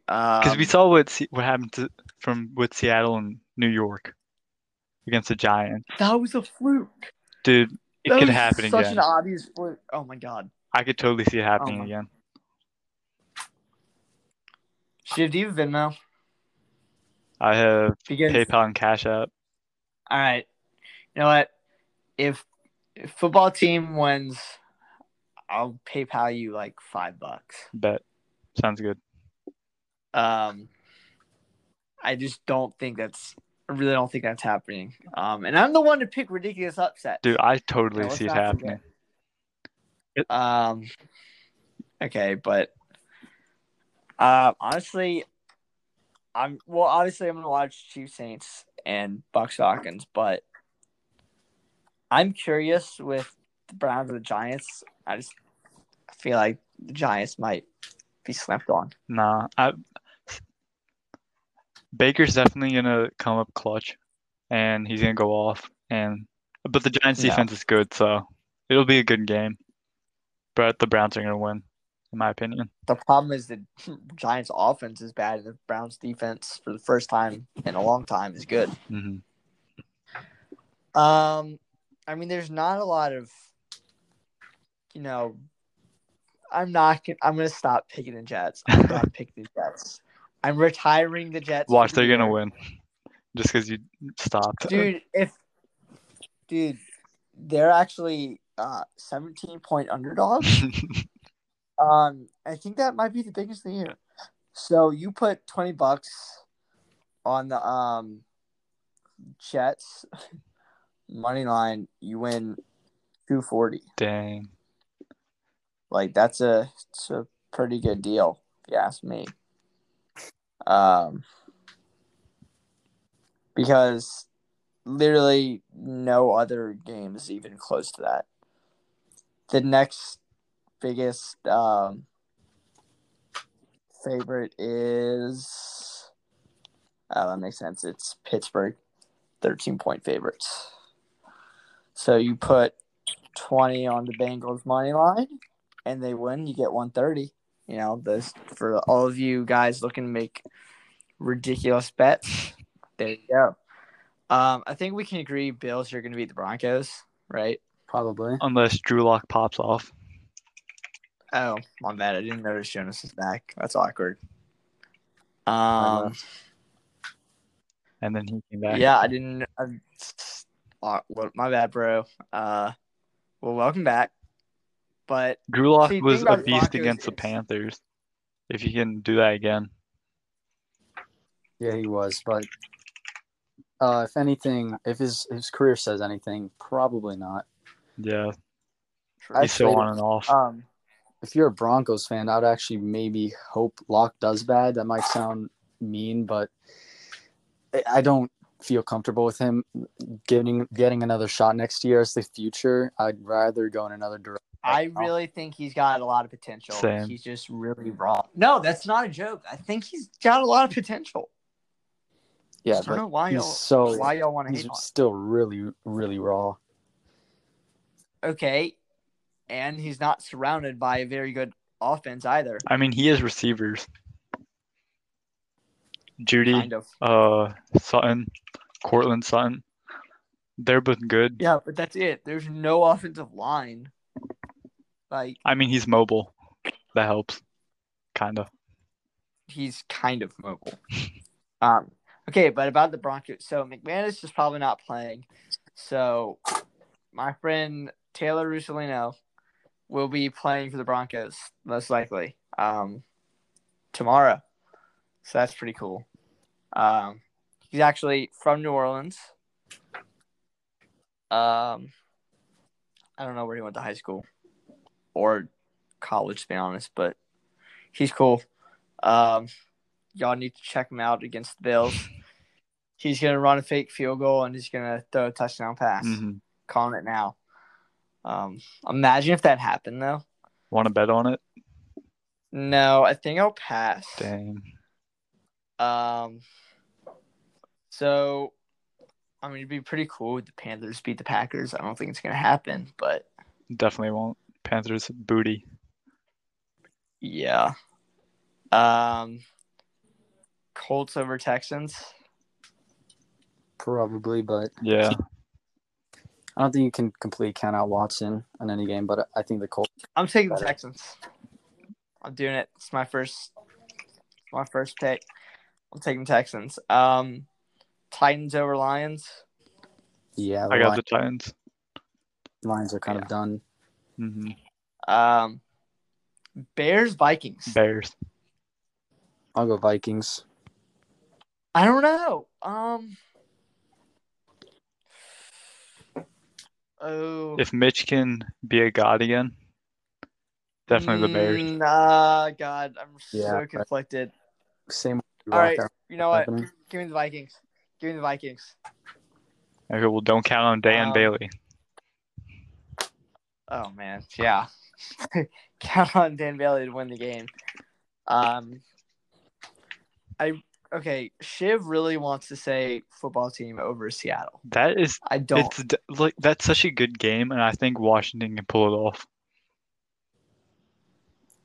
Because we saw what happened with Seattle and New York against the Giants. That was a fluke, dude. It could happen again. Such an obvious fluke. Oh my god. I could totally see it happening again. Shiv, do you have Venmo? I have PayPal and Cash App. All right. You know what? If football team wins, I'll PayPal you like $5. Bet. Sounds good. I just don't think that's – I really don't think that's happening. And I'm the one to pick ridiculous upsets. Dude, I totally see it happening. Okay, but honestly – obviously, I'm gonna watch Chiefs, Saints, and Bucks, Hawkins, but I'm curious with the Browns and the Giants. I feel like the Giants might be slept on. Nah, Baker's definitely gonna come up clutch, and he's gonna go off. But the Giants' defense is good, so it'll be a good game. But the Browns are gonna win. In my opinion, the problem is the Giants' offense is bad, and the Browns' defense, for the first time in a long time, is good. I mean, there's not a lot of, you know, I'm gonna stop picking the Jets. I'm not picking the Jets. I'm retiring the Jets. Watch, they're gonna win, just because you stopped, dude. They're actually 17-point underdogs. I think that might be the biggest thing here. So you put $20 on the Jets money line, you win 240. Dang, like it's a pretty good deal, if you ask me. Because literally no other game is even close to that. The next biggest favorite is that makes sense. It's Pittsburgh, 13-point favorites. So you put 20 on the Bengals money line, and they win. You get 130. You know, this for all of you guys looking to make ridiculous bets. There you go. I think we can agree, Bills, you're going to beat the Broncos, right? Probably, unless Drew Lock pops off. Oh, my bad. I didn't notice Jonas is back. That's awkward. And then he came back. Yeah, I didn't. My bad, bro. Well, welcome back. But Drew Lock was a beast against the Panthers. If he can do that again. Yeah, he was. But if anything, if his career says anything, probably not. Yeah. He's still on and off. If you're a Broncos fan, I'd actually maybe hope Locke does bad. That might sound mean, but I don't feel comfortable with him getting another shot next year as the future. I'd rather go in another direction. I really think he's got a lot of potential. Same. He's just really raw. No, that's not a joke. I think he's got a lot of potential. Yeah, I don't know why y'all want to hate him. He's still really, really raw. Okay. And he's not surrounded by a very good offense either. I mean, he has receivers. Judy, kind of. Sutton, Cortland Sutton. They're both good. Yeah, but that's it. There's no offensive line. Like, I mean, he's mobile. That helps. Kind of. He's kind of mobile. Okay, but about the Broncos. So, McManus is probably not playing. So, my friend Taylor Russolino will be playing for the Broncos, most likely, tomorrow. So that's pretty cool. He's actually from New Orleans. I don't know where he went to high school or college, to be honest, but He's cool. Y'all need to check him out against the Bills. He's going to run a fake field goal, and he's going to throw a touchdown pass. Mm-hmm. Calling it now. Imagine if that happened, though. Want to bet on it? No, I think I'll pass. Dang. So, I mean, it'd be pretty cool if the Panthers beat the Packers. I don't think it's going to happen, but... Definitely won't. Panthers booty. Yeah. Colts over Texans? Probably, but... Yeah. I don't think you can completely count out Watson in any game, but I think the Colts... I'm taking the Texans. I'm doing it. It's my first pick. I'm taking Texans. Titans over Lions? Yeah. I got the Titans. Lions are kind of done. Mm-hmm. Bears, Vikings. Bears. I'll go Vikings. I don't know. Oh. If Mitch can be a god again, definitely the Bears. Nah, God, I'm so conflicted. Same. All right, you know what? Give me the Vikings. Give me the Vikings. Okay, well, don't count on Dan Bailey. Oh, man, yeah. Count on Dan Bailey to win the game. Shiv really wants to say football team over Seattle. That is, I don't. It's like that's such a good game, and I think Washington can pull it off.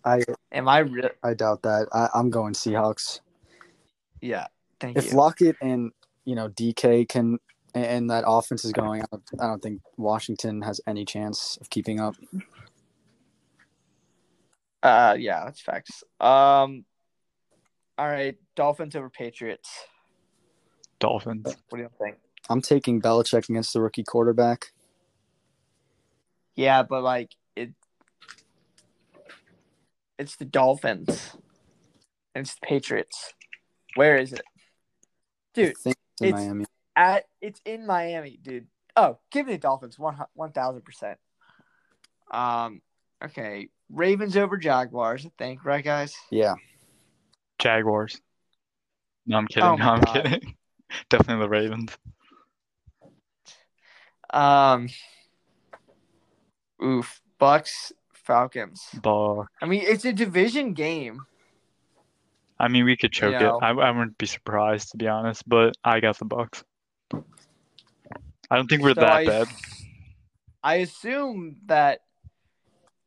I doubt that. I'm going Seahawks. Yeah, thank you. If Lockett and DK can, and that offense is going, I don't think Washington has any chance of keeping up. Yeah, that's facts. All right, Dolphins over Patriots. Dolphins. What do you think? I'm taking Belichick against the rookie quarterback. Yeah, but it's the Dolphins. And it's the Patriots. Where is it? Dude, it's Miami. It's in Miami, dude. Oh, give me the Dolphins 1,000%. Okay, Ravens over Jaguars, I think, right, guys? Yeah. Jaguars. No, I'm kidding. Oh no, I'm kidding. Definitely the Ravens. Bucks, Falcons. Bucks. I mean, it's a division game. I mean, we could choke it. I wouldn't be surprised, to be honest, but I got the Bucks. I don't think we're bad. I assume that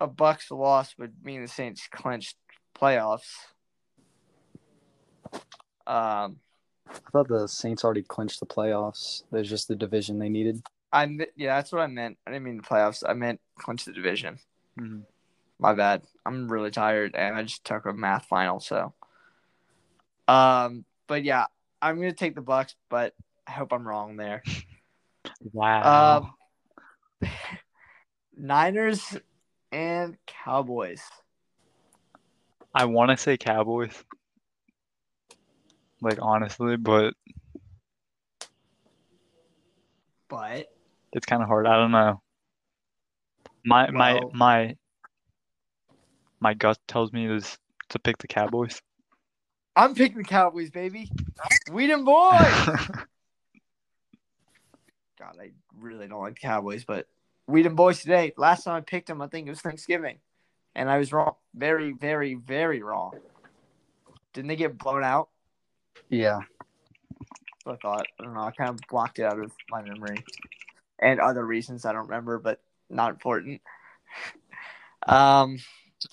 a Bucks loss would mean the Saints clinched playoffs. I thought the Saints already clinched the playoffs. There's just the division they needed. That's what I meant. I didn't mean the playoffs. I meant clinch the division. Mm-hmm. My bad. I'm really tired, and I just took a math final, so. But yeah, I'm gonna take the Bucks, but I hope I'm wrong there. Wow. Niners and Cowboys. I want to say Cowboys. Like, honestly, but it's kind of hard. I don't know. My gut tells me is to pick the Cowboys. I'm picking the Cowboys, baby. Weedem boys. God, I really don't like the Cowboys, but Weedem boys today. Last time I picked them, I think it was Thanksgiving, and I was wrong. Very, very, very wrong. Didn't they get blown out? Yeah. I thought. I don't know. I kind of blocked it out of my memory. And other reasons I don't remember, but not important.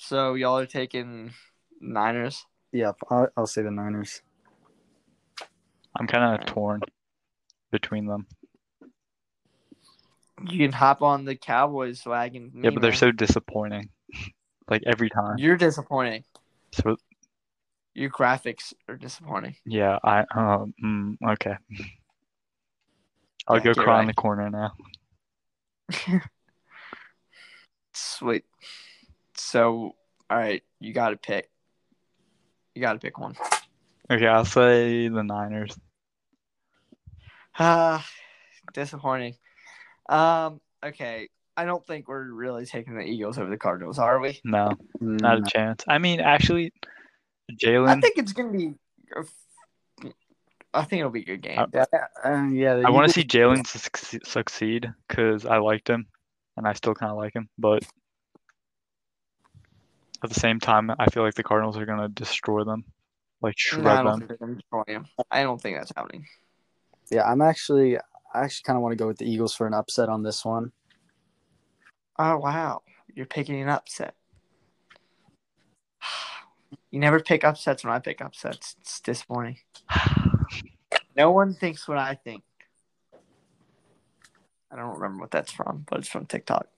So y'all are taking Niners? Yeah, I'll say the Niners. I'm kind of torn between them. You can hop on the Cowboys wagon. Yeah, but they're so disappointing. Like, every time. You're disappointing. So... Your graphics are disappointing. Yeah, okay. I'll go cry in the corner now. Sweet. So, all right, you got to pick. You got to pick one. Okay, I'll say the Niners. Disappointing. Okay, I don't think we're really taking the Eagles over the Cardinals, are we? No, not a chance. I mean, actually, Jalen. I think it's going to be – I think it'll be a good game. I want to see Jalen succeed because I liked him, and I still kind of like him. But at the same time, I feel like the Cardinals are going to destroy them, like shred them. I don't think that's happening. Yeah, I actually kind of want to go with the Eagles for an upset on this one. Oh, wow. You're picking an upset. You never pick upsets when I pick upsets. It's disappointing. No one thinks what I think. I don't remember what that's from, but it's from TikTok.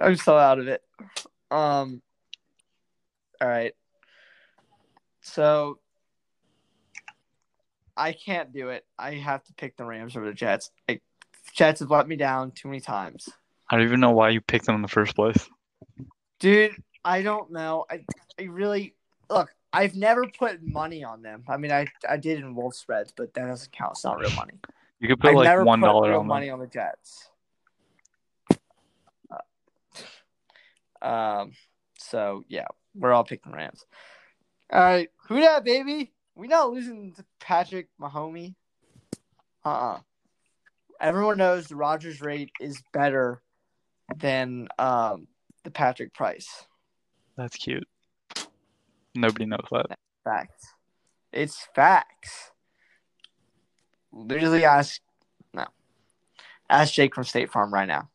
I'm so out of it. All right. So, I can't do it. I have to pick the Rams over the Jets. The Jets have let me down too many times. I don't even know why you picked them in the first place. Dude, I don't know. I really – look, I've never put money on them. I mean, I did in Wolf Spreads, but that doesn't count. It's not real money. You could put, like, $1 on them. I've never put real money on the Jets. So, yeah, we're all picking Rams. All right, who dat, baby? We're not losing to Patrick Mahomes. Everyone knows the Rodgers rate is better than the Patrick price. That's cute. Nobody knows that. Facts. It's facts. Literally ask Jake from State Farm right now.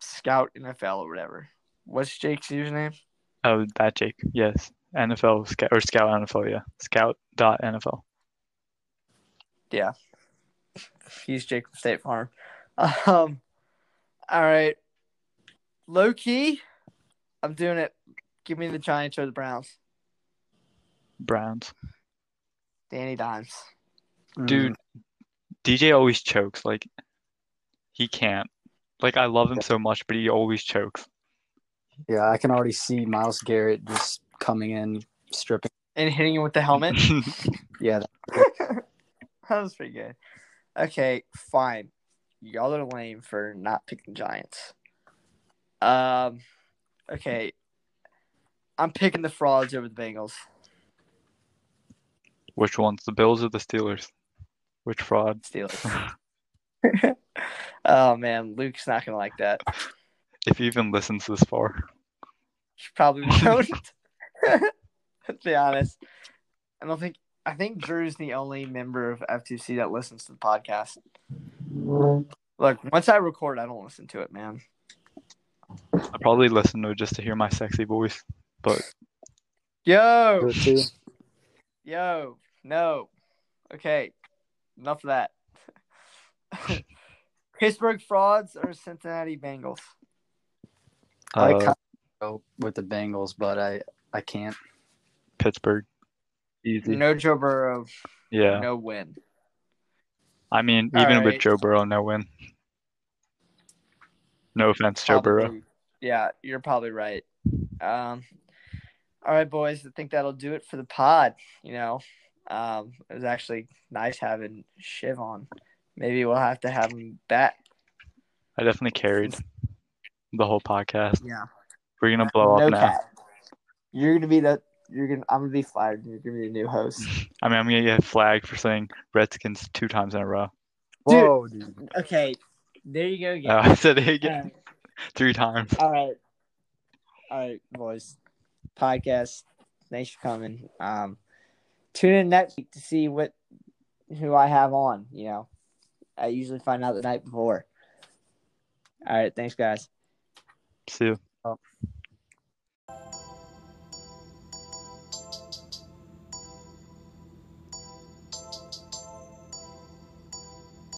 Scout NFL or whatever. What's Jake's username? Oh, that Jake. Yes. NFL or Scout NFL, yeah. Scout.NFL. Yeah. He's Jake from State Farm. All right. Low key, I'm doing it. Give me the Giants or the Browns. Browns. Danny Dimes. Dude, DJ always chokes. Like, he can't. Like, I love him so much, but he always chokes. Yeah, I can already see Myles Garrett just coming in, stripping. And hitting him with the helmet? Yeah. That was pretty good. Okay, fine. Y'all are lame for not picking Giants. Okay. I'm picking the Frauds over the Bengals. Which ones? The Bills or the Steelers? Which fraud? Steelers. Oh, man. Luke's not going to like that. If he even listens this far. She probably won't. Let's be honest. I think Drew's the only member of FTC that listens to the podcast. Look, once I record, I don't listen to it, man. I probably listen to it just to hear my sexy voice. But Yo, no. Okay. Enough of that. Pittsburgh Frauds or Cincinnati Bengals? I kind of go with the Bengals, but I can't. Pittsburgh. Easy. No Joe Burrow. Yeah. No win. I mean, with Joe Burrow, no win. No offense, Joe Burrow. Yeah, you're probably right. All right, boys. I think that'll do it for the pod. You know, it was actually nice having Shiv on. Maybe we'll have to have him back. I definitely carried the whole podcast. Yeah, we're gonna blow up now. Cat. You're gonna be that. I'm gonna be fired. You're gonna be the new host. I mean, I'm gonna get flagged for saying Redskins 2 times in a row. Whoa, dude. Okay, there you go again. I said it again. Right. 3 times. All right, boys. Podcast. Thanks for coming. Tune in next week to see who I have on. You know. I usually find out the night before. All right. Thanks, guys. See you. Oh.